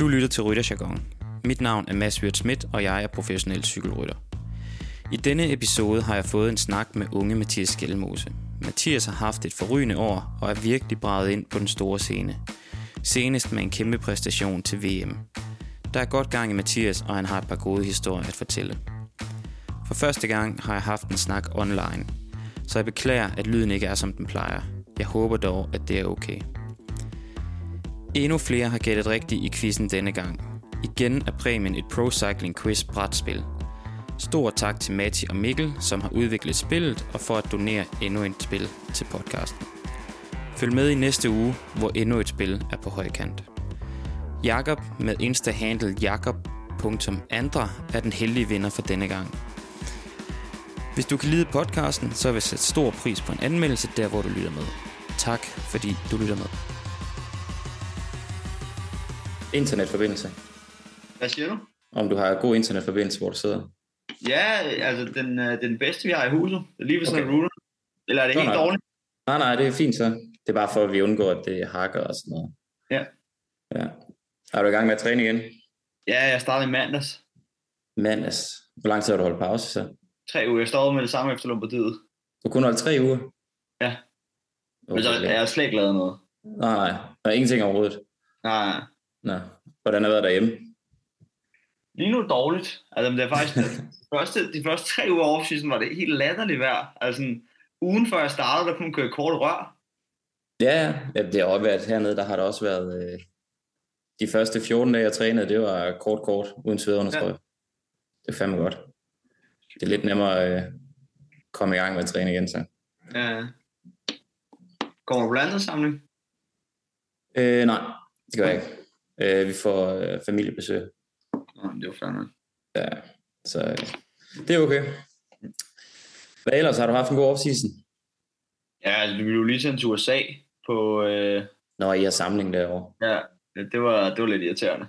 Du lytter til Ryttersjargon. Mit navn er Mads Wyrt-Smith, og jeg er professionel cykelrytter. I denne episode har jeg fået en snak med unge Mathias Gjælmose. Mathias har haft et forrygende år og er virkelig braget ind på den store scene. Senest med en kæmpe præstation til VM. Der er godt gang i Mathias, og han har et par gode historier at fortælle. For første gang har jeg haft en snak online, så jeg beklager, at lyden ikke er som den plejer. Jeg håber dog, at det er okay. Endnu flere har gættet rigtigt i quizzen denne gang. Igen er præmien et Pro Cycling Quiz brætspil. Stor tak til Mati og Mikkel, som har udviklet spillet og for at donere endnu et spil til podcasten. Følg med i næste uge, hvor endnu et spil er på højkant. Jakob med Insta-handle Jakob.andre er den heldige vinder for denne gang. Hvis du kan lide podcasten, så vil jeg sætte stor pris på en anmeldelse der, hvor du lytter med. Tak fordi du lytter med. Internetforbindelse. Hvad siger du? Om du har god internetforbindelse, hvor du sidder? Ja, altså den bedste, vi har i huset. Det er lige ved sådan en router. Eller er det helt dårligt? Nej, det er fint så. Det er bare for, at vi undgår, at det hakker og sådan noget. Ja. Er du i gang med at træne igen? Ja, jeg startede i mandags. Hvor lang tid har du holdt pause så? 3 uger. Jeg startede med det samme efter Lombardiet. Du kunne holde 3 uger? Ja. Men så er jeg slet ikke lavet noget. Nej. Der er ingenting overhovedet? Nej. Nå, hvordan har det været derhjemme? Lige nu dårligt. Altså, det er faktisk de første 3 uger off-season var det helt latterligt vejr. Altså, ugen før jeg startede, der kunne man køre kort rør. Ja, det har også været hernede, der har det også været... de første 14 dage, jeg trænede, det var kort, uden svedunderstrøg. Ja. Det er fandme godt. Det er lidt nemmere at komme i gang med at træne igen, så. Ja. Kommer du på landsholdssamling? Nej, det gør jeg ikke. Vi får familiebesøg. Det var fandme. Ja, så det er okay. Hvad ellers? Har du haft en god off-season? Ja, altså, vi blev lige sendt til USA på... Nå, I har samling derovre. Ja, det var lidt irriterende.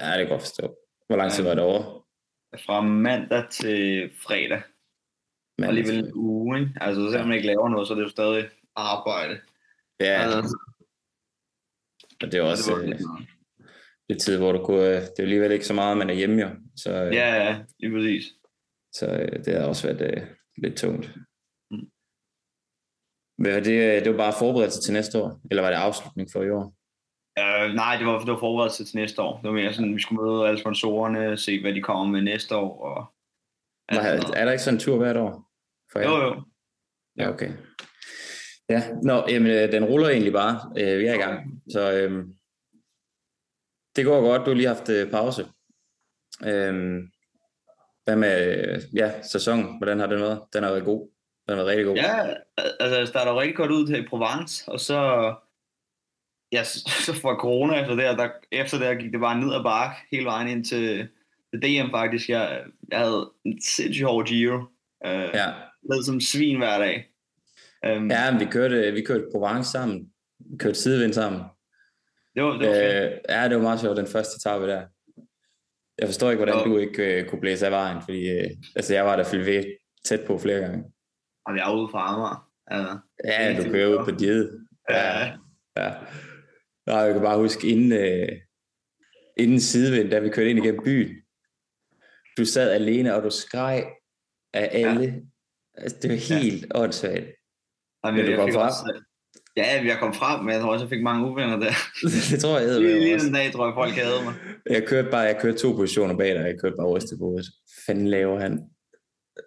Ja, det kan godt forstå. Hvor lang tid var det over? Fra mandag til fredag. Og alligevel en uge, ikke? Altså, selvom man ikke laver noget, så er det jo stadig arbejde. Ja, altså. Og det er også... Det tid, hvor du kunne, det er alligevel ikke så meget, man er hjemme jo. Så, ja, lige præcis. Så det har også været lidt tungt. Mm. Men det var bare forberedelse til næste år, eller var det afslutning for i år? Nej, det var forberedelse til næste år. Det var mere sådan, vi skulle møde alle sponsorerne, se hvad de kommer med næste år. Og er der ikke sådan en tur hvert år? For jo. Ja, okay. Ja, nå, jamen, den ruller egentlig bare. Vi er i gang, så... Det går godt, du har lige haft pause. Hvad med sæsonen? Hvordan har den været? Den har været god. Den har været rigtig god. Ja, altså jeg starter rigtig godt ud til i Provence, og så fra corona efter der gik det bare ned ad bakke hele vejen ind til DM faktisk. Jeg havde en sindssygt hård Giro. Led som svin hver dag. Men vi kørte Provence sammen. Vi kørte sidevind sammen. Det var meget sjovt, den første etape der. Jeg forstår ikke, hvordan du ikke kunne blæse af vejen, fordi jeg var der fyldt tæt på flere gange. Og jeg er ude fra Amager. Ja, du kører ud på Djedet. Ja. Og jeg kan bare huske, inden sidevind, da vi kørte ind igennem byen, du sad alene, og du skreg af alle. Ja. Altså, det var helt åndssvagt. Ja, jeg kom frem, men jeg tror også, jeg fik mange uvenner der. Det tror jeg lige den dag, tror jeg, folk havde mig. Jeg kørte 2 positioner bag dig, og jeg kørte bare ryste på hovedet. Fanden laver han?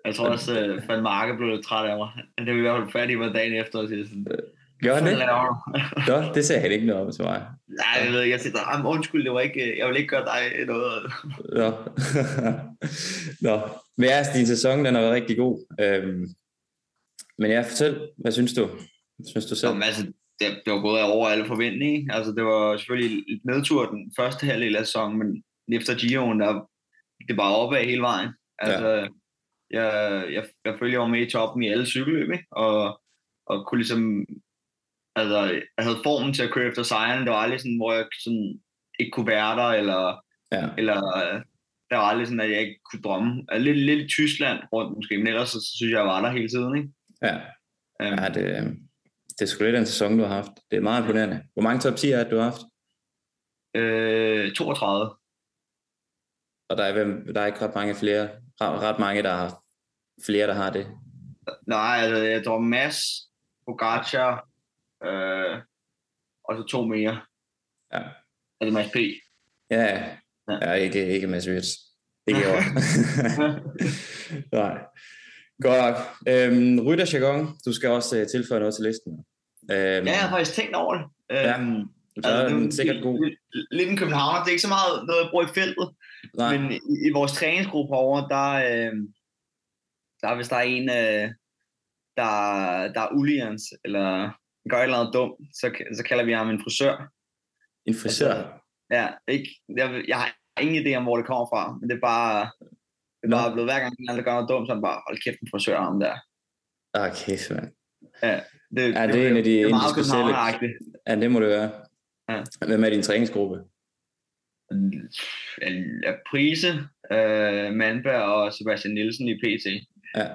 Jeg tror også, at Marke blev lidt træt af mig. Det var i hvert fald fat i mig dagen efter, og sige sådan, Gør han det? Nå, det sagde han ikke noget om til mig. Nej, det ved jeg. Jeg siger dig, undskyld, det var ikke, jeg vil ikke gøre dig noget. Nå. Nå. Men altså, din sæson, den har været rigtig god. Men jeg fortæl, hvad synes du? Hvad synes du selv? Nå, altså, det var gået over alle forventninger. Altså, det var selvfølgelig et nedtur den første halvdel af sæsonen, men efter Giroen, det var opad hele vejen. Altså, ja. Jeg følte, jeg var med i toppen i alle cykelløb, ikke? Og kunne ligesom, altså, jeg havde formen til at køre efter sejren. Det var aldrig sådan, hvor jeg sådan ikke kunne være der, eller der var aldrig sådan, at jeg ikke kunne drømme. Lidt i Tyskland rundt måske, men ellers så synes jeg, jeg var der hele tiden, ikke? Ja, det er sgu lidt en sæson, du har haft. Det er meget imponerende. Hvor mange top 10 er det, du har haft? 32. Og der er ikke ret mange flere, ret mange, der har flere, der har det. Nej, altså, jeg tror Mads, Pogacar, og så 2 mere. Ja. Er det Mads P? Ja, ikke Mads Wyrt. Ikke over. Nej. Godt nok. Ryttersjargon, du skal også tilføje noget til listen. Ja, jeg har faktisk tænkt over det. Det er sikkert god. Lidt en københavner, det er ikke så meget noget, jeg bruger i feltet. Nej. Men i vores træningsgruppe over, der hvis der er en, der er ulians, eller gør et eller andet dumt, så kalder vi ham en frisør. En frisør? Altså, ja, ikke, jeg har ingen idé om, hvor det kommer fra, men det er bare, blevet hver gang, der gør noget dumt, så han bare, hold kæft, en frisør ham der. Okay, så man. Ja, det er en af de specielle. Ja, det må det være. Ja. Hvem er din træningsgruppe? Prise, Mandberg og Sebastian Nielsen i PT. Ja.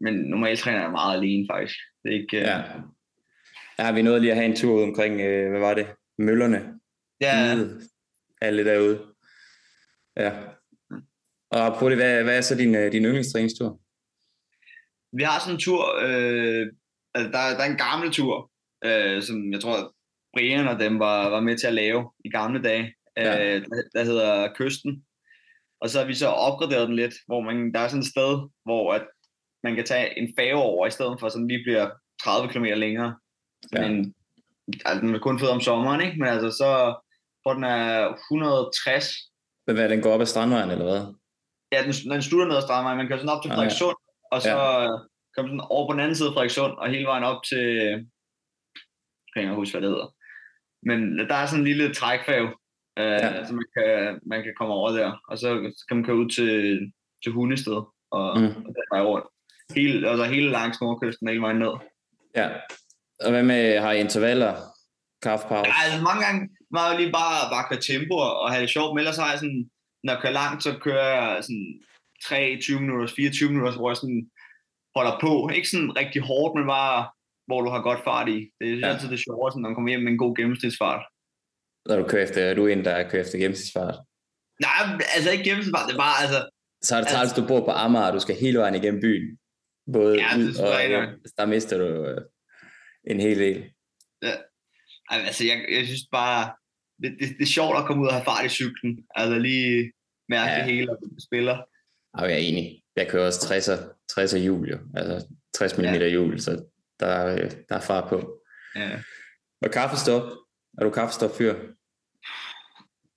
Men normalt træner jeg meget alene faktisk. Det er ikke, Ja, vi nåede lige at have en tur ud omkring, hvad var det? Møllerne. Ja. Nede. Alle derude. Ja. Og prøv det, hvad er så din yndlingstræningstur? Vi har sådan en tur, der er en gammel tur, som jeg tror, Brian og dem var med til at lave i gamle dage. Ja. Der hedder Kysten. Og så har vi så opgraderet den lidt, hvor der er sådan et sted, hvor at man kan tage en fave over, i stedet for sådan lige bliver 30 km længere. Ja. Men altså, den er kun fed om sommeren, ikke? Men altså så får den er 160. Hvad er den, går op ad Strandvejen, eller hvad? Ja, den slutter ned ad Strandvejen. Man kører sådan op til Frederik Sund, og så kommer den over på den anden side af Frederik Sund, og hele vejen op til, kan jeg huske, hvad det hedder. Men der er sådan en lille trækfave. Så man kan komme over der, og så kan man køre ud til Hundested og den vej rundt. Hele langs nordkysten, hele vejen ned. Ja. Og hvad med, har I intervaller? Kaffepause? Ja, altså mange gange må jeg lige bare køre tempo og have det sjovt, men ellers har jeg sådan, når jeg kører langt, så kører jeg sådan 23 minutter, 24 minutter, hvor jeg sådan holder på. Ikke sådan rigtig hårdt, men bare, hvor du har godt fart i. Det er altid det sjovere, sådan, når man kommer hjem med en god gennemsnitsfart. Når du kører efter, er du en, der kører efter gennemsnitsfart? Nej, altså ikke gennemsnitsfart, det er bare, altså... Så er det træt, hvis du bor på Amager, og du skal hele vejen igennem byen. Både ud og... Der mister du en hel del. Ja. Altså, jeg synes bare, det er sjovt at komme ud og have fart i cyklen. Altså lige mærke det hele, og du spiller. Ja, jeg er enig. Jeg kører også 60'er hjul, jo. Altså 60 mm hjul, så der er fart på. Ja. Og kaffestop. Er du kaffestop-fyr?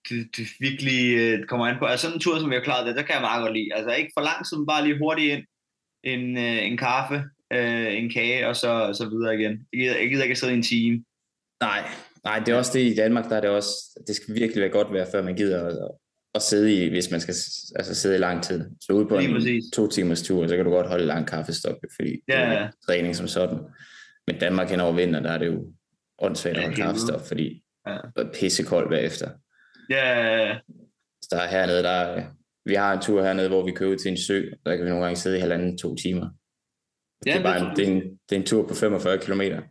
Det virkelig kommer an på. Altså sådan en tur, som vi har klaret det, der kan jeg meget godt lide. Altså ikke for langsomt, bare lige hurtigt ind. En kaffe, en kage, og så videre igen. Jeg gider ikke at sidde i en time. Nej, det er også det i Danmark, der er det også... Det skal virkelig være godt vejr, før man gider at sidde i, hvis man skal sidde i lang tid. Så ude på en 2 timers tur, så kan du godt holde lang kaffestop, fordi det er træning som sådan. Men Danmark henover vinter, der er det jo... åndssvagt at holde kaffestop, fordi det er pissekoldt bagefter. Ja. Så der er hernede, vi har en tur hernede, hvor vi kører ud til en sø, der kan vi nogle gange sidde i 1,5-2 timer. Ja, det er bare det er en tur på 45 kilometer.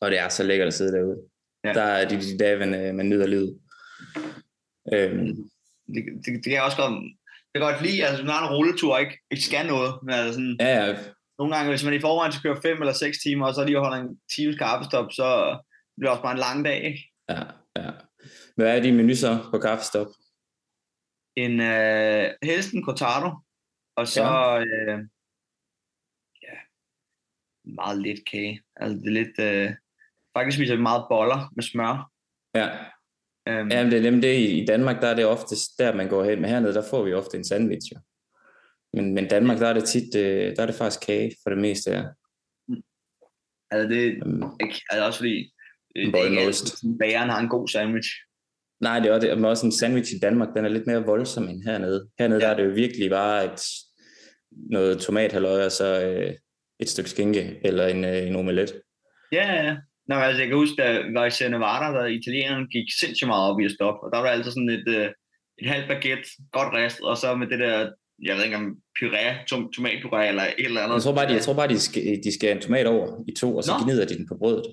Og det er så lækkert at sidde derude. Ja. Der er de dage, man nyder livet. Det kan jeg også godt lide, altså når en rulletur ikke skal noget. Men altså sådan... Ja. Nogle gange, hvis man i forvejen skal køre 5 eller 6 timer, og så lige holder en times kaffestop, så bliver det også bare en lang dag, ikke? Ja. Hvad er din menu så på kaffestop? Helst en cortado, og så meget lidt kage. Altså det er lidt Faktisk spiser vi meget boller med smør. Ja. Ja, det er nemlig det. I Danmark, der er det oftest der, man går hen. Men hernede, der får vi ofte en sandwich. Jo. Men Danmark, der er det tit, der er det faktisk kage for det meste, ja. Altså det ikke, altså også fordi bageren har en god sandwich. Nej, det er også det. Men også en sandwich i Danmark, den er lidt mere voldsom end hernede. Hernede, ja, der er det jo virkelig bare noget tomathalløj, og så et stykke skinke, eller en omelet. Ja, ja. Nå, altså jeg kan huske, da vi var i Sierra Nevada, der italienerne gik sindssygt meget op i at stoppe, og der var der altid sådan et halvt baguette, godt ristet, og så med det der, jeg ved ikke om puré, tomatpuré eller et eller andet. Jeg tror bare, de skærer en tomat over i to, og så gnider de den på brødet.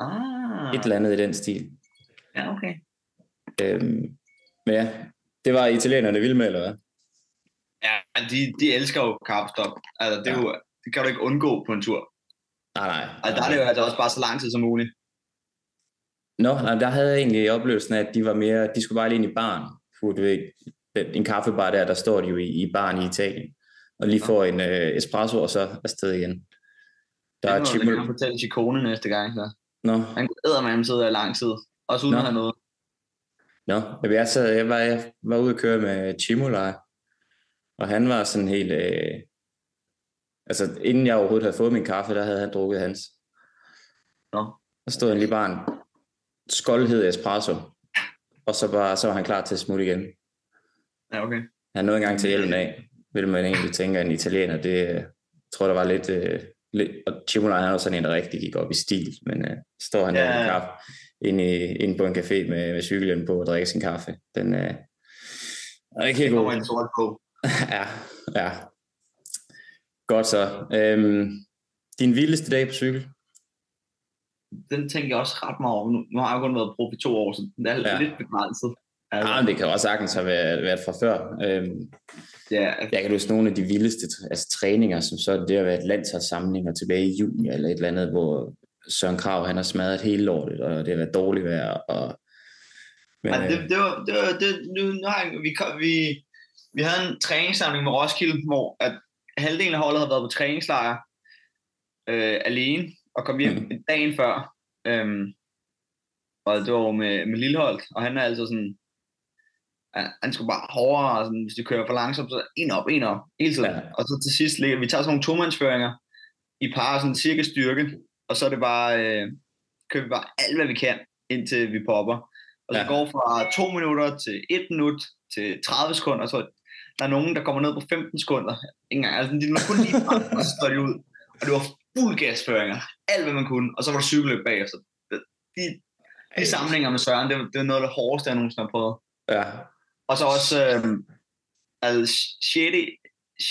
Ah. Et eller andet i den stil. Ja, okay. Men ja, det var italienerne vilde med, eller hvad? Ja, de elsker jo carb-stop. Altså, det, ja, jo, det kan du ikke undgå på en tur. Nej. Altså, der er det jo altså også bare så lang tid som muligt. Nej, der havde jeg egentlig oplevelsen af, at de var mere, de skulle bare lige ind i baren. En kaffebar der står de jo i baren i Italien. Og lige får en espresso, og så afsted igen. Der er chipotle. Det kan jeg fortælle til kone næste gang. Så. Han kunne eddermame sidde af lang tid. Også uden at have noget. Jeg var ude at køre med Chimolai. Og han var sådan helt... altså, inden jeg overhovedet havde fået min kaffe, der havde han drukket hans. Der stod han lige bare en skoldhed espresso. Og så var han klar til at smutte igen. Ja, okay. Han nåede engang til hjelmen af, vil man egentlig tænke, en italiener. Det tror der var lidt og Chimolai, han var sådan en, der rigtig gik op i stil. Men står han med en kaffe inde på en café med cyklen på og drikker sin kaffe. Den er ikke helt god. Det var en sort på. Ja. Godt så. Din vildeste dag på cykel? Den tænker jeg også ret meget over. Nu har jeg kun været prof i 2 år, så den er lidt begrænset. Altså. Men det kan jo også sagtens have været fra før. Jeg kan huske nogle af de vildeste træninger, som så det har været landsholdssamlinger tilbage i juni eller et eller andet, hvor Søren Krav, han har smadret hele lortet, og det har været dårligt vejr. Og... Men, vi havde en træningssamling med Roskilde, hvor at halvdelen af holdet havde været på træningslejr alene, og kom hjem dagen før. Og det var med Lilleholdt, og han er altså sådan, han skulle bare hårdere, og sådan, hvis de kører for langsomt, så en op, hele tiden. Ja. Og så til sidst, vi tager sådan nogle tomandsføringer i par, sådan cirka styrke, og så er det bare, køber vi bare alt, hvad vi kan, indtil vi popper. Og så går fra 2 minutter til 1 minut til 30 sekunder, så der er nogen, der kommer ned på 15 sekunder. Ingen gang, altså de var kun lige frem, og så står de ud. Og det var fuld gasføringer, alt hvad man kunne, og så var der cykelløb bagefter. De samlinger med Søren, det var noget af det hårdeste, jeg nogensinde har prøvet. Ja. Og så også 6.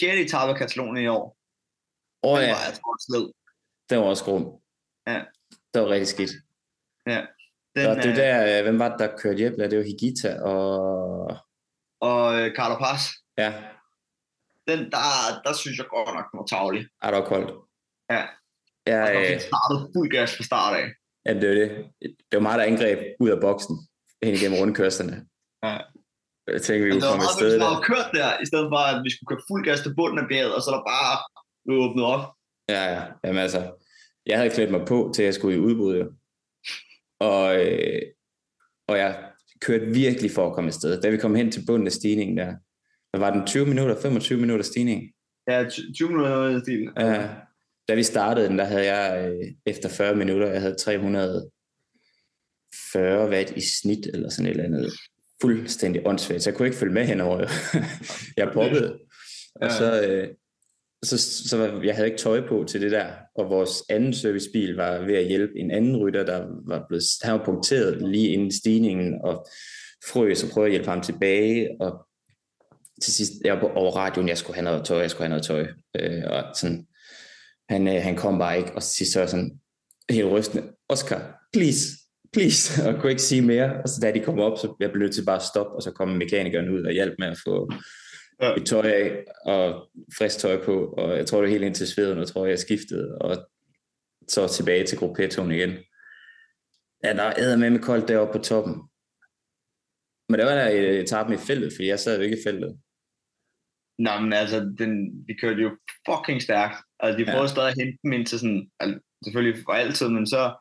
etape af Katalonia i år. Den var altså også sled. Den var også grum. Ja. Det var rigtig skidt. Ja. Og det der, hvem var det, der kørte hjem? Det var Higita og Carlo Paz. Ja. Den der synes jeg godt nok, den var tavlig. Det var koldt. Ja. Jeg startede fuld gas fra start af. Ja, det var det. Det var meget, der angreb ud af boksen, hen igennem rundkørslerne. Ja. Jeg tænker, vi kunne komme afsted der. Det var meget, kørt der, i stedet for, at vi skulle køre fuld gas til bunden af bjerget, og så der bare blev åbnet op. Ja. Jamen altså, jeg havde klædt mig på, til jeg skulle i udbud, jo. Og jeg kørte virkelig for at komme afsted. Da vi kom hen til bunden af stigningen der, var den 20 minutter, 25 minutter stigning. Ja, 20 minutter stigning. Ja. Da vi startede den, der havde jeg efter 40 minutter, jeg havde 340 watt i snit, eller sådan et eller andet. Fuldstændig åndssvagt, så jeg kunne ikke følge med henover. Jeg poppede. Og så jeg havde ikke tøj på til det der, og vores anden servicebil var ved at hjælpe en anden rytter, der var blevet punkteret lige inden stigningen, og frøs og prøvede at hjælpe ham tilbage, og til sidst, jeg var over radioen, jeg skulle have noget tøj, og sådan, han kom bare ikke, og til sidst så var jeg sådan helt rystende, Oscar, please, og kunne ikke sige mere, og så da de kom op, så jeg blev nødt til bare at stoppe, og så kom mekanikeren ud og hjalp med at få et tøj af, og frisk tøj på, og jeg tror det var helt ind til sveden, og tror jeg skiftede, og så tilbage til gruppetonen igen. Ja, der æder med koldt deroppe på toppen. Men der var der etappen i feltet, fordi jeg sad jo ikke i feltet. Nå, men altså, vi kørte jo fucking stærkt, altså de prøvede stadig at hente dem ind til sådan, altså, selvfølgelig for altid, men så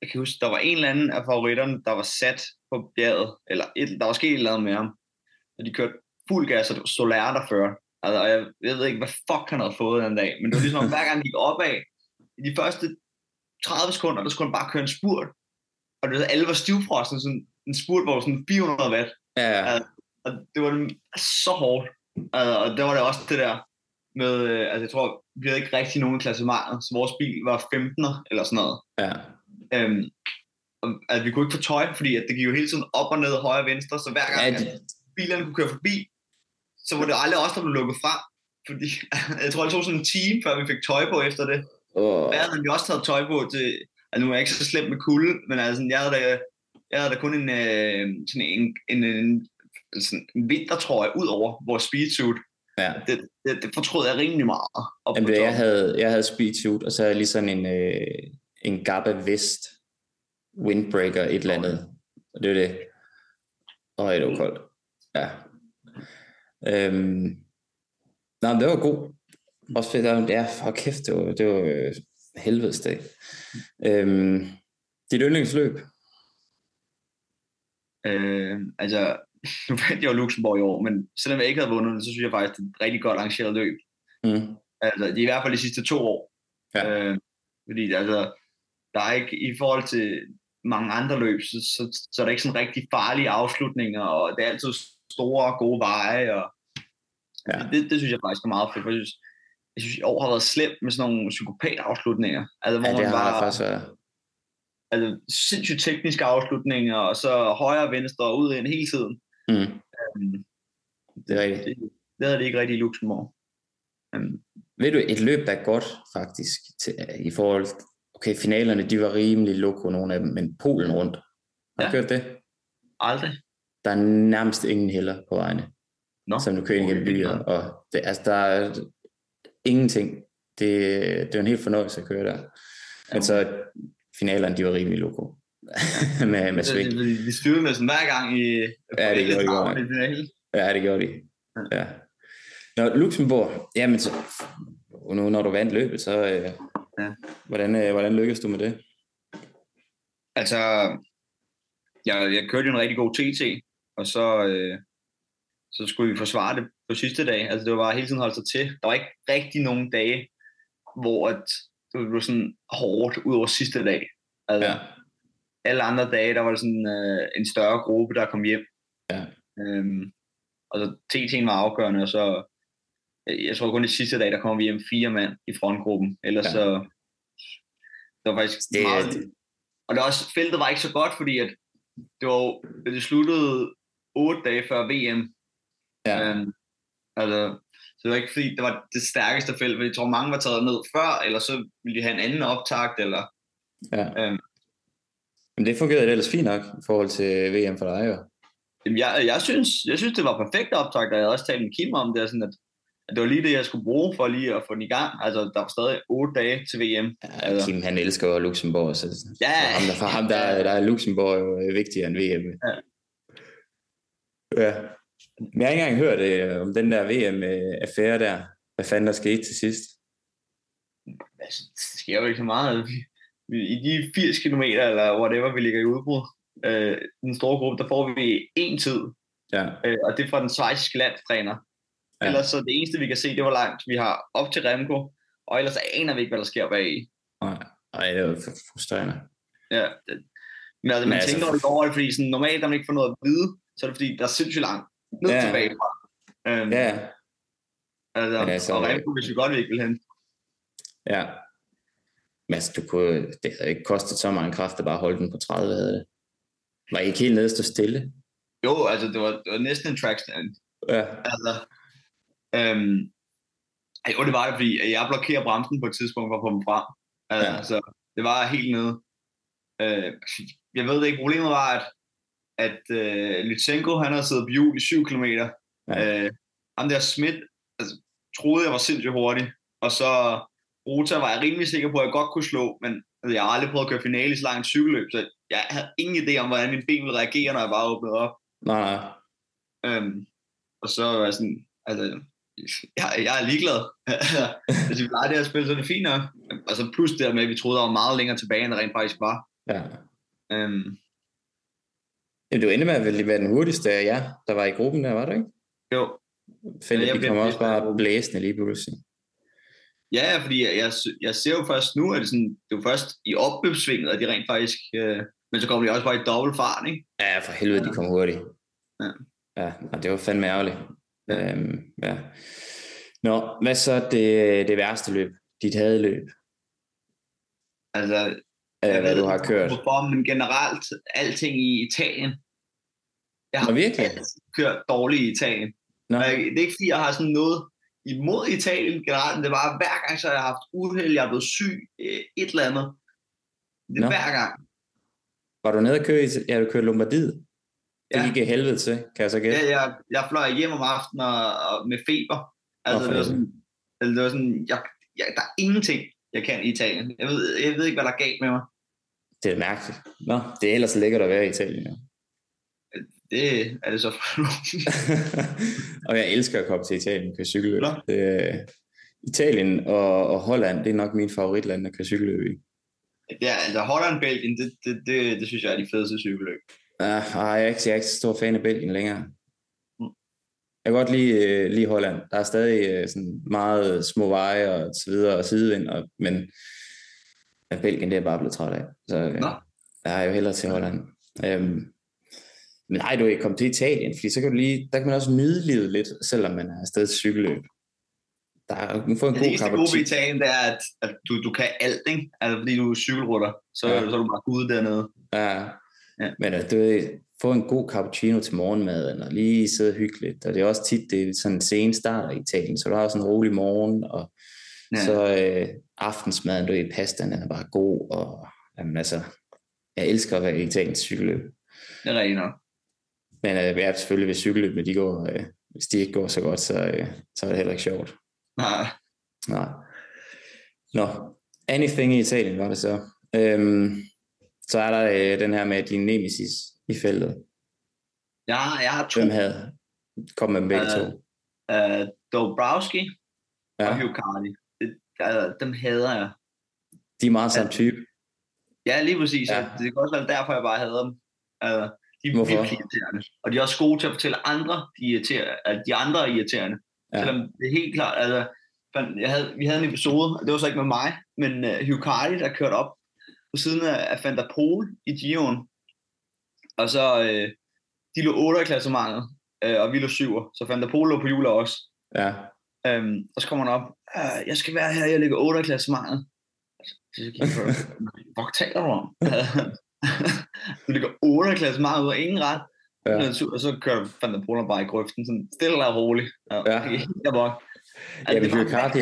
Jeg kan huske, der var en eller anden af favoritterne, der var sat på bjerget, eller der var sket et eller andet med ham. Og de kørte fuld gas, og det var Soler, der førte. Altså, og jeg ved ikke, hvad fuck han havde fået den dag, men det var ligesom, hver gang de gik opad, i de første 30 sekunder, der skulle han bare køre en spurt. Og det var alle var stivfrosten, sådan en spurt, hvor sådan 400 watt. Ja. Altså, og det var så hårdt. Altså, og der var det også det der med, altså jeg tror, vi havde ikke rigtig nogen klassementer, så vores bil var 15'er eller sådan noget. Ja. Altså, vi kunne ikke få tøj, fordi at det gik jo hele tiden op og ned, højre og venstre, så hver gang bilerne kunne køre forbi, så var det aldrig også der blev lukket fra, fordi jeg tror det tog sådan en time før vi fik tøj på efter det. Hver havde vi også taget tøj på til, altså nu er jeg ikke så slemt med kulde, men altså jeg havde da kun en vintertrøje ud over vores speedsuit. Ja. Det fortrød jeg rimelig meget. Jamen, jeg havde speedsuit, og så havde jeg lige sådan en Gabba vest, windbreaker et eller andet, og det var det. Og det var koldt. Ja. Nej, det var god. Også fordi ja, for kæft, det var helvedes dag. Dit yndlingsløb? Altså, nu vandt jeg jo Luxembourg i år, men selvom jeg ikke havde vundet, så synes jeg faktisk, det er et rigtig godt arrangeret løb. Mm. Altså, det er i hvert fald de sidste 2 år. Ja. Fordi altså, der er ikke, i forhold til mange andre løb, så er der ikke sådan rigtig farlige afslutninger, og det er altid store og gode veje, og ja. det synes jeg faktisk er meget fedt. Jeg synes, i år har været slemt med sådan nogle psykopat-afslutninger. Altså, hvor man bare, faktisk altså, sindssygt tekniske afslutninger, og så højre og venstre og ud ind hele tiden. Mm. Det er rigtigt. Det havde det ikke rigtig i Luxembourg. Ved du, et løb, der er godt, faktisk, i forhold til, okay, finalerne, de var rimelig loko, nogle af dem, men Polen rundt. Har du kørt det? Aldrig. Der er nærmest ingen heller på vejene, som du kører igennem byer, og det, altså, der er ingenting. Det er en helt fornøjelse at køre der. Men så finalerne, de var rimelig loko. med sving. De styrede med sådan hver gang i. Ja, det gjorde de godt. Ja, det gjorde de. Ja. Nå, Luxembourg, jamen så, nu når du vandt løbet, så hvordan lykkedes du med det? Altså, jeg kørte jo en rigtig god TT, og så skulle vi forsvare det på sidste dag. Altså, det var bare hele tiden holdt sig til. Der var ikke rigtig nogen dage, hvor det blev sådan hårdt ud over sidste dag. Altså, alle andre dage, der var sådan en større gruppe, der kom hjem. Ja. Og så TT'en var afgørende, og så jeg tror kun det sidste dag, der kom vi hjem 4 mand i frontgruppen. Ellers så der var faktisk meget. Og det også, feltet var ikke så godt, fordi at det sluttede 8 dage før VM. Ja. Altså, så det var ikke fordi, det var det stærkeste felt, for jeg tror mange var taget ned før, eller så ville de have en anden optakt, eller. Ja. Men det fungerede det ellers fint nok i forhold til VM for dig, jo. Jamen, jeg synes, det var perfekt optakt, og jeg havde også talt med Kim om det, sådan at det var lige det, jeg skulle bruge for lige at få den i gang. Altså, der var stadig 8 dage til VM. Ja, altså. Kim, han elsker jo Luxembourg, så for ham der er Luxembourg jo vigtigere end VM. Ja. Ja. Men jeg har ikke engang hørt om den der VM-affære der. Hvad fanden der skete til sidst? Altså, det sker jo ikke så meget. I de 80 kilometer, eller whatever, vi ligger i udbrud, den store gruppe, der får vi 1 tid. Ja. Og det er fra den schweiziske landstræner. Ja. Ellers så det eneste, vi kan se, det var langt. Vi har op til Remco, og ellers aner vi ikke, hvad der sker bagi. Nej, det er jo frustrerende. Ja, men altså, man tænker jo over det, fordi sådan, normalt, når man ikke får noget at vide, så er det fordi, der er sindssygt langt ned tilbage fra. Altså, og Remco, hvis vi godt vi ikke vil hente. Ja. Men altså, det havde ikke kostet så mange kræfter, bare holde den på 30, havde det. Var I ikke helt nede at stå stille? Jo, altså, det var næsten en trackstand. Ja. Altså, jo, det var det, fordi jeg blokerer bremsen på et tidspunkt for at få dem frem. Altså, det var helt nede. Jeg ved det ikke. Problemet var, at Lytsenko, han havde siddet på hjul i 7 kilometer. Ja. Ham der Smith, altså, troede jeg var sindssygt hurtig. Og så Rota var jeg rimelig sikker på, at jeg godt kunne slå, men altså, jeg har aldrig prøvet at køre finale i så langt cykelløb, så jeg havde ingen idé om, hvordan min ben ville reagere, når jeg bare åbnede op. Nej. Og så var jeg sådan, altså, Jeg er ligeglad. Altså, vi plejer det at spille, så det er fint nok. Og så plus det med, at vi troede, der var meget længere tilbage, end det rent faktisk var. Ja. Jamen, du endte med at være den hurtigste af jer, der var i gruppen der, var du ikke? Jo. Fællet, de kommer også bare blæsende lige pludselig. Ja, fordi jeg ser jo først nu, at det er jo først i opløbssvinget, at de rent faktisk... men så kommer de også bare i dobbelt fart, ikke? Ja, for helvede, de kom hurtigt. Ja. Ja, og det var fandme ærgerligt. Ja. Ja. Nå, hvad så det værste løb? Dit hadeløb? Altså... hvad du har kørt? Men generelt, alting i Italien. Jeg har kørt dårligt i Italien. Nå. Det er ikke fordi, jeg har sådan noget imod Italien generelt, men det var hver gang, så jeg har haft uheld, jeg er blevet syg, et eller andet. Det er hver gang. Var du nede at køre du kørte Lombardiet? Det gik af helvede til, kan jeg så gætte? Ja, jeg fløj hjem om aftenen og med feber. Altså, det var sådan der er ingenting, jeg kan i Italien. Jeg ved ikke, hvad der er galt med mig. Det er mærkeligt. Nå, det er ellers lækkert at være i Italien. Ja. Det er det så for nogen. Og jeg elsker at komme til Italien og køre cykelløb. Italien og Holland, det er nok min favoritlande at køre cykelløb i. Ja, altså Holland, Belgien, det synes jeg er de fedeste cykelløb. Jeg er ikke så stor fan af Belgien længere. Jeg kan godt lide Holland. Der er stadig sådan meget små veje og så videre og sidevind, men Belgien, det er bare blevet træt af. Så jeg er jo hellere til Holland. Men nej, du er ikke kommet til Italien, fordi så kan du lige, der kan man også nyde livet lidt, selvom man er afsted til cykelløb. Der er, man får en god kapacitæt. Det gode ved Italien, det er, at du kan alt, ikke? Altså, fordi du er cykelrutter, så er du bare ude dernede. Ja. Men du ved, få en god cappuccino til morgenmaden, og lige sidde hyggeligt. Og det er også tit, det er sådan en sen start i Italien, så du har sådan en rolig morgen, og så aftensmaden, du ved, pastaen er bare god, og jamen, altså, jeg elsker at være i Italiens cykelløb. Det er rigtigt nok. Men jeg er selvfølgelig ved cykelløb, men hvis de ikke går så godt, så er det heller ikke sjovt. Nej. Nå, anything i Italien var det så. Så er der den her med din nemesis i feltet. Ja, jeg har to. Hvem havde kommet med begge to? Dombrowski og Hugh Carthy. Dem hader jeg. De er meget samme type. Ja, lige præcis. Ja. Det kan også være derfor, jeg bare hader dem. De er virkelig irriterende. Og de er også gode til at fortælle andre, de andre er irriterende. Ja. Selvom det er helt klart, altså, vi havde en episode, og det var så ikke med mig, men Hugh Carthy, der kørte op på siden af Van der Poel i Giroen. Og så, de lå 8 i klassementet, og vi lå 7'er, så Van der Poel lå på hjulet også. Ja. Og så kommer han op, jeg skal være her, jeg ligger 8 i klassementet. Hvor taler du om? Du ligger 8 i klassementet ud af ingen ret. Ja. Og så kører Van der Poel bare i grøften, sådan stille og roligt. Ja. Jamen, Hugh Carthy,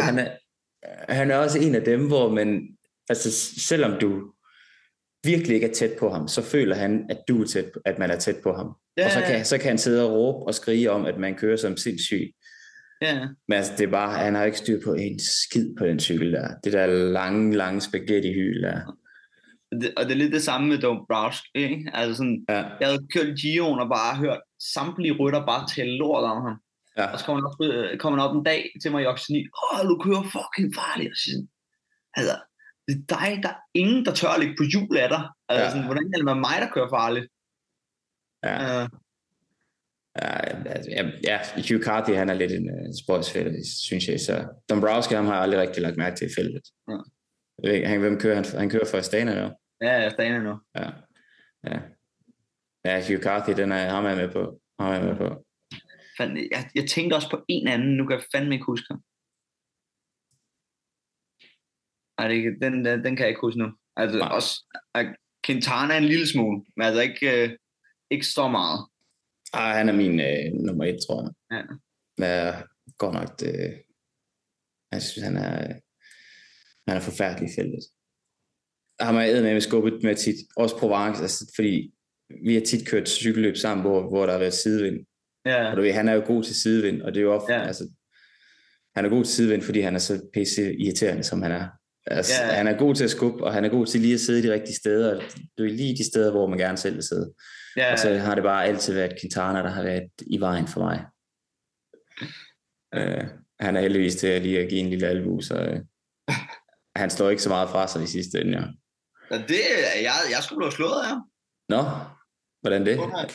han er også en af dem, hvor man, altså selvom du virkelig ikke er tæt på ham, så føler han, at du er tæt, at man er tæt på ham. Ja. Og så kan han sidde og råbe og skrige om, at man kører som sindssyg. Ja. Men altså, det er bare, han har ikke styr på en skid på den cykel der. Det der lange spaghetti-hyl der. Og det er lidt det samme med Dombrowski, ikke? Altså sådan, jeg havde kørt Giroen og bare hørt samtlige rytter bare tælle lort om ham. Ja. Og så kom han op en dag til mig i Okseni, du kører fucking farligt. Og sådan, altså, det er dig, der er ingen, der tør at ligge på hjul af dig. Altså sådan, hvordan kan det være mig, der kører farligt? Ja. Hugh Carthy, han er lidt en sportsfælder, synes jeg. Så Dombrowski, han har aldrig rigtig lagt mærke til i feltet. Ja. Hvem kører han kører for Astana nu? Ja, Astana nu. Ja, Hugh Carthy, den er ham med på. Jeg tænkte også på en anden, nu kan jeg fandme ikke huske ham. Nej, den kan jeg ikke huske nu. Altså også Quintana en lille smule, men altså ikke så meget. Han er min nummer 1, tror jeg. Ja. Men jeg går nok det. Jeg synes han er. Han er forfærdelig i feltet. Han har jeg med skubbet med tit. Også Provence, altså, fordi vi har tit kørt cykelløb sammen, hvor der har været sidevind. Ja. Og du ved, han er jo god til sidevind, og det er jo ofte, altså, han er god til sidevind, fordi han er så pisse irriterende, som han er. Altså, han er god til at skubbe, og han er god til lige at sidde de rigtige steder, og du er lige de steder, hvor man gerne selv vil sidde. Ja. Og så har det bare altid været Quintana, der har været i vejen for mig. han er heldigvis til at lige give en lille albu, så han slår ikke så meget fra sig de sidste ende. Ja. Ja, det jeg skulle have slået af ham. Nå, hvordan det? Okay.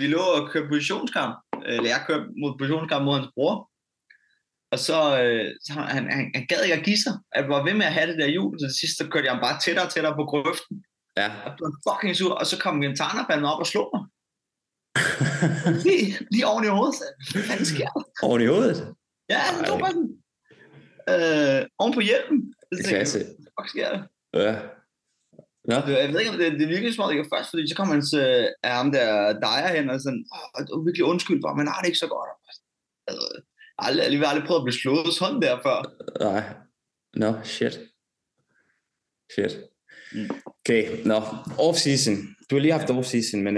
Vi lå og kørte positionskamp, eller jeg kørte mod positionskamp mod hans bror. Og så han gad ikke at give sig. Jeg var ved med at have det der hjul, så det sidste så kørte jeg ham bare tættere og tættere på grøften. Ja. Og blev fucking sur, og så kom Quintana bag mig op og slog mig. lige oven i hovedet. Hvad sker der? Oven i hovedet? Ja, han tog bare sådan. Oven på hjelmen. Så klasse. Hvad sker der? Ja. Nå. Jeg ved ikke, om det virkelig smart, det først, fordi så kom hans ham der dejer hen og sådan, det virkelig undskyld for, men har det ikke så godt. Altså, aldrig prøvet at blive slået sådan der før. Nej. Nå, shit. Okay, nå. Off-season. Du har lige haft off-season, men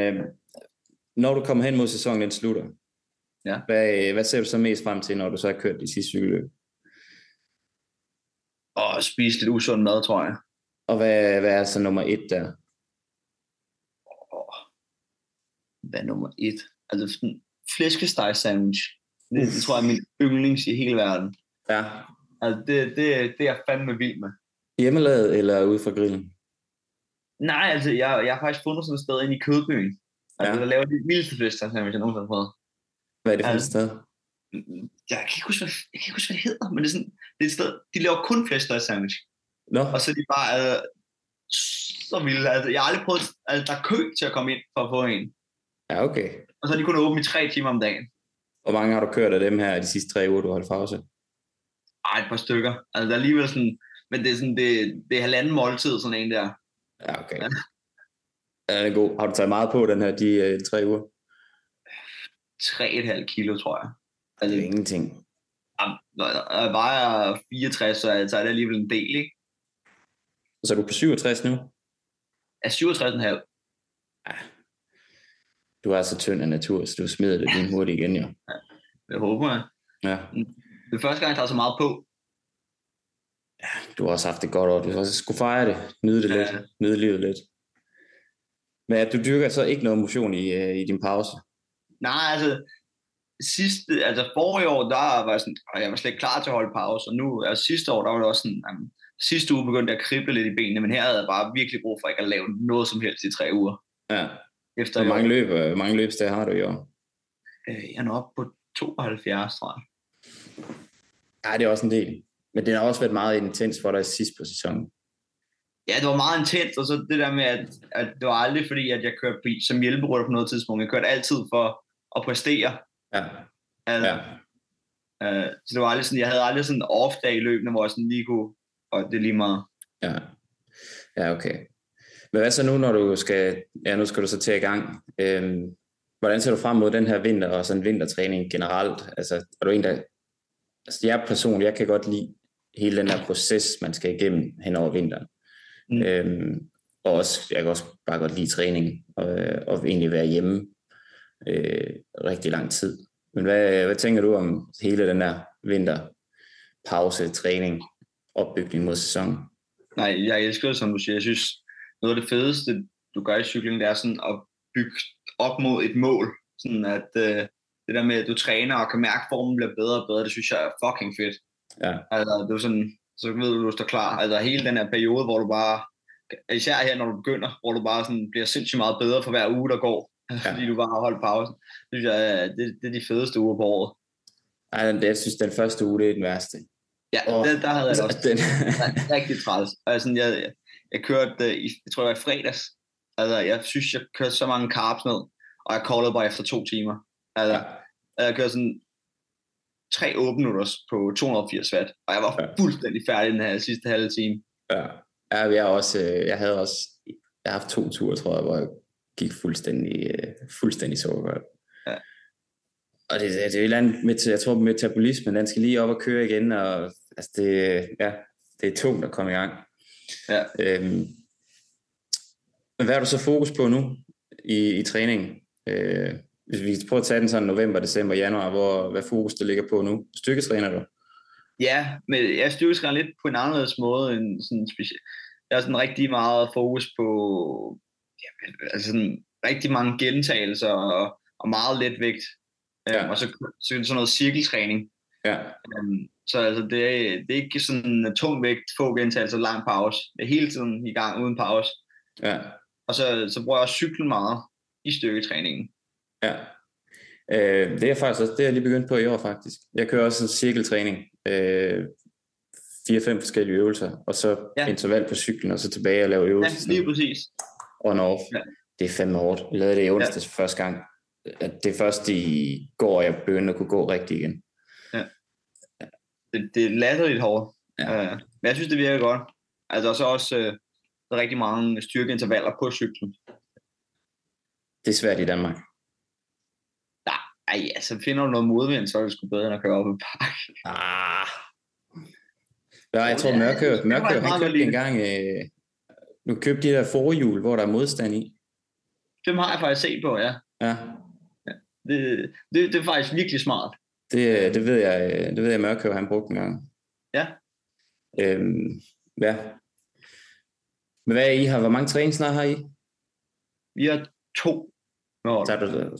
når du kommer hen mod sæsonen, den slutter. Ja. Hvad ser du så mest frem til, når du så har kørt de sidste cykelløb? Spise lidt usund mad, tror jeg. Og hvad er så nummer 1 der? Hvad er nummer 1? Altså flæskesteg sandwich. Det tror jeg er min yndlings i hele verden. Ja. Altså det er jeg fandme vild med. Hjemmelavet eller ude fra grillen? Nej, altså jeg har faktisk fundet sådan et sted inde i Kødbyen. Altså der laver de vildeste flæskesteg sandwich, jeg nogensinde har prøvet. Hvad er det for et sted? Jeg kan ikke huske, hvad det hedder, men det er sådan, det er et sted, de laver kun flæskesteg sandwich. No. Og så de bare så vildt. Altså, jeg har aldrig prøvet, altså der er kø til at komme ind for at få en. Ja, okay. Og så de kunne åbne i 3 timer om dagen. Hvor mange har du kørt af dem her de sidste 3 uger, du har holdt pause? Ej, et par stykker. Altså der er alligevel sådan, men det er sådan, det er halvanden måltid, sådan en der. Ja, okay. Ja. Ja, den er god. Har du taget meget på den her de 3 uger? 3,5 kilo, tror jeg. Altså, det er ingenting. Jeg vejer 64, så jeg tager det alligevel en del, ikke? Så er du på 67 nu? Ja, 67,5. Ja. Du er altså tynd af natur, så du smider det lige hurtigt igen, jo. Ja. Det håber jeg. Ja. Det er første gang, jeg tager så meget på. Ja, du har også haft det godt over. Du har også skulle fejre det. Nyde det lidt. Nyde livet lidt. Men du dyrker så ikke noget motion i din pause? Nej, altså... forrige år, der var jeg sådan, jeg var slet ikke klar til at holde pause, og nu, altså sidste år, der var det også sådan, sidste uge begyndte jeg at krible lidt i benene, men her havde jeg bare virkelig brug for ikke at lave noget som helst i 3 uger. Ja. Efter hvor mange løbsdage har du i år? Jeg er oppe på 72, tror jeg. Ja, det er også en del. Men det har også været meget intens for dig sidst på sæsonen. Ja, det var meget intens, og så det der med, at det var aldrig fordi, at jeg kørte som hjælperytter på noget tidspunkt. Jeg kørte altid for at præstere. Ja. Så det var aldrig sådan, jeg havde aldrig sådan en off-dag i løbende, hvor jeg sådan lige kunne, og det er lige meget. Ja. Ja, okay. Men hvad så nu, når du skal, nu skal du så til i gang. Hvordan ser du frem mod den her vinter og sådan vintertræning generelt? Altså, er du en, der, altså jeg personligt, jeg kan godt lide hele den her proces, man skal igennem hen over vinteren. Mm. Og også, jeg kan også bare godt lide træning og egentlig være hjemme. Rigtig lang tid. Men hvad tænker du om hele den der vinterpause, træning, opbygning mod sæsonen? Nej, jeg elsker det, som du siger. Jeg synes, noget af det fedeste, du gør i cykling, det er sådan at bygge op mod et mål. Sådan at det der med, at du træner og kan mærke, formen bliver bedre og bedre, det synes jeg er fucking fedt. Ja. Altså, det er sådan, så ved du, at du står klar. Altså hele den her periode, hvor du bare, især her, når du begynder, hvor du bare sådan bliver sindssygt meget bedre for hver uge, der går. Ja. Fordi du bare har holdt pausen. Det er de fedeste uger på året. Ej, jeg synes, den første uge, det er den værste. Ja, der havde jeg også. Den er rigtig træls. Altså, jeg kørte, jeg tror, det var i fredags. Altså, jeg synes, jeg kørte så mange carbs ned, og jeg callede bare efter 2 timer. Altså, ja. Jeg kørte sådan 3 åbnutters på 280 watt, og jeg var fuldstændig færdig den her sidste halve time. Ja, jeg havde haft 2 ture, tror jeg, hvor jeg gik fuldstændig sukkerrørt. Ja. Og det er et eller andet, jeg tror metabolismen, den skal lige op og køre igen, og altså det er tungt at komme i gang. Ja. Men hvad har du så fokus på nu i træningen? Hvis vi prøver at tage den sådan november, december, januar, hvad fokus det ligger på nu? Styrketræner du? Ja, men jeg styrketræner lidt på en anderledes måde end sådan specielt. Der er sådan rigtig meget fokus på altså sådan rigtig mange gentagelser og meget let vægt. Og så sådan noget cirkeltræning. Ja. Så altså, det er ikke sådan tung vægt, få gentagelser, lang pause. Det er hele tiden i gang uden pause. Ja. Og så bruger jeg også cyklen meget i styrketræningen. Ja. Det er faktisk også, det jeg lige begyndt på i år faktisk. Jeg kører også en cirkeltræning. 4-5 forskellige øvelser, og så interval på cyklen, og så tilbage og lave øvelser. Ja, lige præcis. On off. Ja. Det er fandme hårdt. Jeg lavede det i onsdags første gang. Det er først i går, jeg begyndte at kunne gå rigtig igen. Ja. Det er latterligt hårdt. Ja. Men jeg synes, det virker godt. Altså, der er så også der er rigtig mange styrkeintervaller på cyklen. Det er svært i Danmark. Nej, altså finder du noget modvind, så er det sgu bedre, end at køre op i parken. Ah. Ja, jeg tror, Mørkøv, han købte engang... Nu købte de der forhjul, hvor der er modstand i. Dem har jeg faktisk set på, ja. Det er faktisk virkelig smart. Det ved jeg Mørkøv, han brugte engang. Ja. Ja. Men hvad er I har? Hvor mange træningssnare har I? Vi har 2.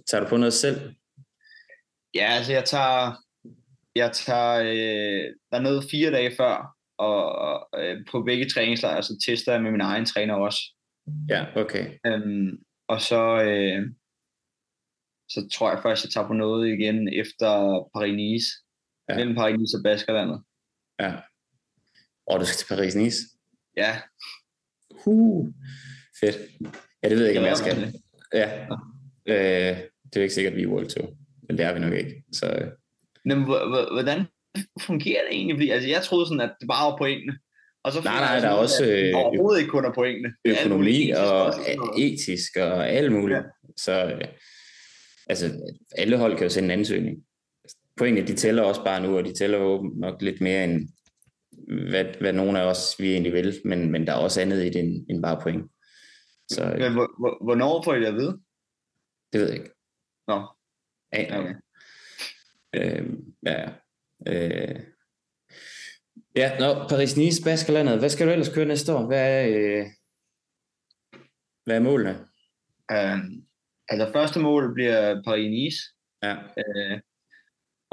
Tager du på noget selv? Ja, altså jeg tager dernede 4 dage før, og på begge træningslejre, så tester jeg med min egen træner også. Ja, okay. Og så tror jeg først, jeg tager på noget igen efter Paris-Nice. Ja. Mellem Paris-Nice og Baskerlandet. Ja. Og du skal til Paris-Nice? Ja. Fedt. Ja, det ved jeg ikke, om jeg skal. Ja. Det er ikke sikkert, vi er World Tour. Men det er vi nok ikke. Så... Men hvordan fungerer det egentlig? Fordi, altså, jeg troede sådan, at det bare var pointene. Og så nej, der er også... overhovedet ikke kun er pointene. Økonomi og etisk og alt muligt. Ja. Så altså, alle hold kan jo sende en ansøgning. Pointene, de tæller også bare nu, og de tæller jo nok lidt mere end, hvad nogen af os, vi egentlig vil. Men der er også andet i det, end bare point. Så, men hvornår får I det at vide? Det ved jeg ikke. Nå. Okay. Paris-Nice, Baskerlandet. Hvad skal du ellers køre næste år? Hvad er målene? Altså første mål bliver Paris-Nice. Ja.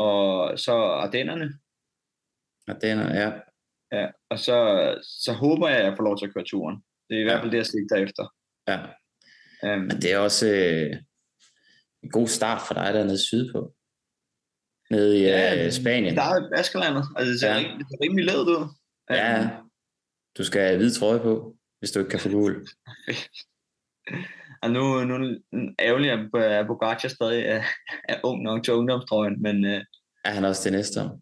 Og så Ardennerne. Ja, og så håber jeg, at jeg får lov til at køre turen. Det er i hvert fald det, jeg sigter efter. Ja. Men det er også... en god start for dig dernede sydpå. Nede i Spanien. Der er Baskerlandet. Altså, det ser rimelig ledet ud. Ja. Du skal have hvid trøje på, hvis du ikke kan få gul. Og nu ærgerligt, at Pogacar stadig er ung nok til ungdomstrøjen, men... er han også til næste år?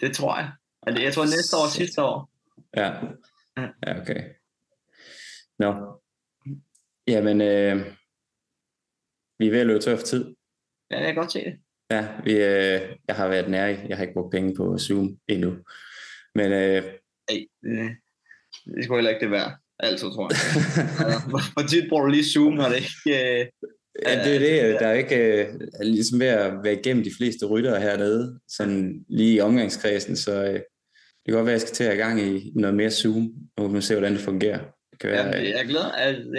Det tror jeg. Altså, jeg tror næste år, sidste år. Ja, okay. Nå. Jamen... vi er ved at løbe tør for tid. Ja, jeg kan godt se det. Ja, jeg har været nærig. Jeg har ikke brugt penge på Zoom endnu. Men... det skulle heller ikke det være. Altid, tror jeg. Hvor tit bruger du lige Zoom, når det ikke... ja, det er det. Der er ikke... ligesom ved at være igennem de fleste ryttere hernede. Sådan lige i omgangskredsen. Så det kan godt være, at jeg skal til at have gang i noget mere Zoom. Og nu se, hvordan det fungerer. Det kan være, jeg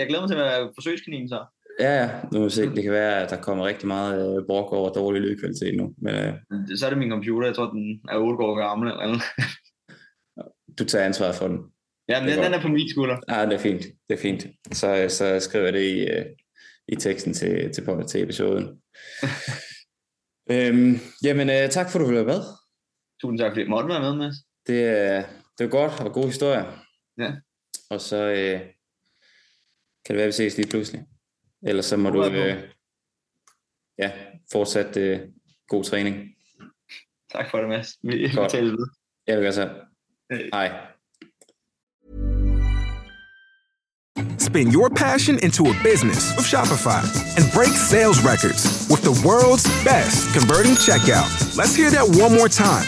glæder mig til at være forsøgskaninen, så. Ja, nu må vi se. Det kan være, at der kommer rigtig meget brok over dårlig lydkvalitet nu. Men, så er det min computer. Jeg tror, den er 8 år gammel eller andet. Du tager ansvaret for den. Ja, men den er på min skulder. Nej, det er fint. Så skriver jeg det i teksten til episoden. Jamen, tak for, at du ville være med. Tusind tak, fordi jeg måtte være med, Mads. Det var godt og gode historier. Ja. Og så kan det være, at vi ses lige pludselig. Ellers så må du fortsat god træning. Tak for det, Mads. Vi taler videre. Ja, vi gør så. Hej. Spin your passion into a business with Shopify and break sales records with the world's best converting checkout. Let's hear that one more time.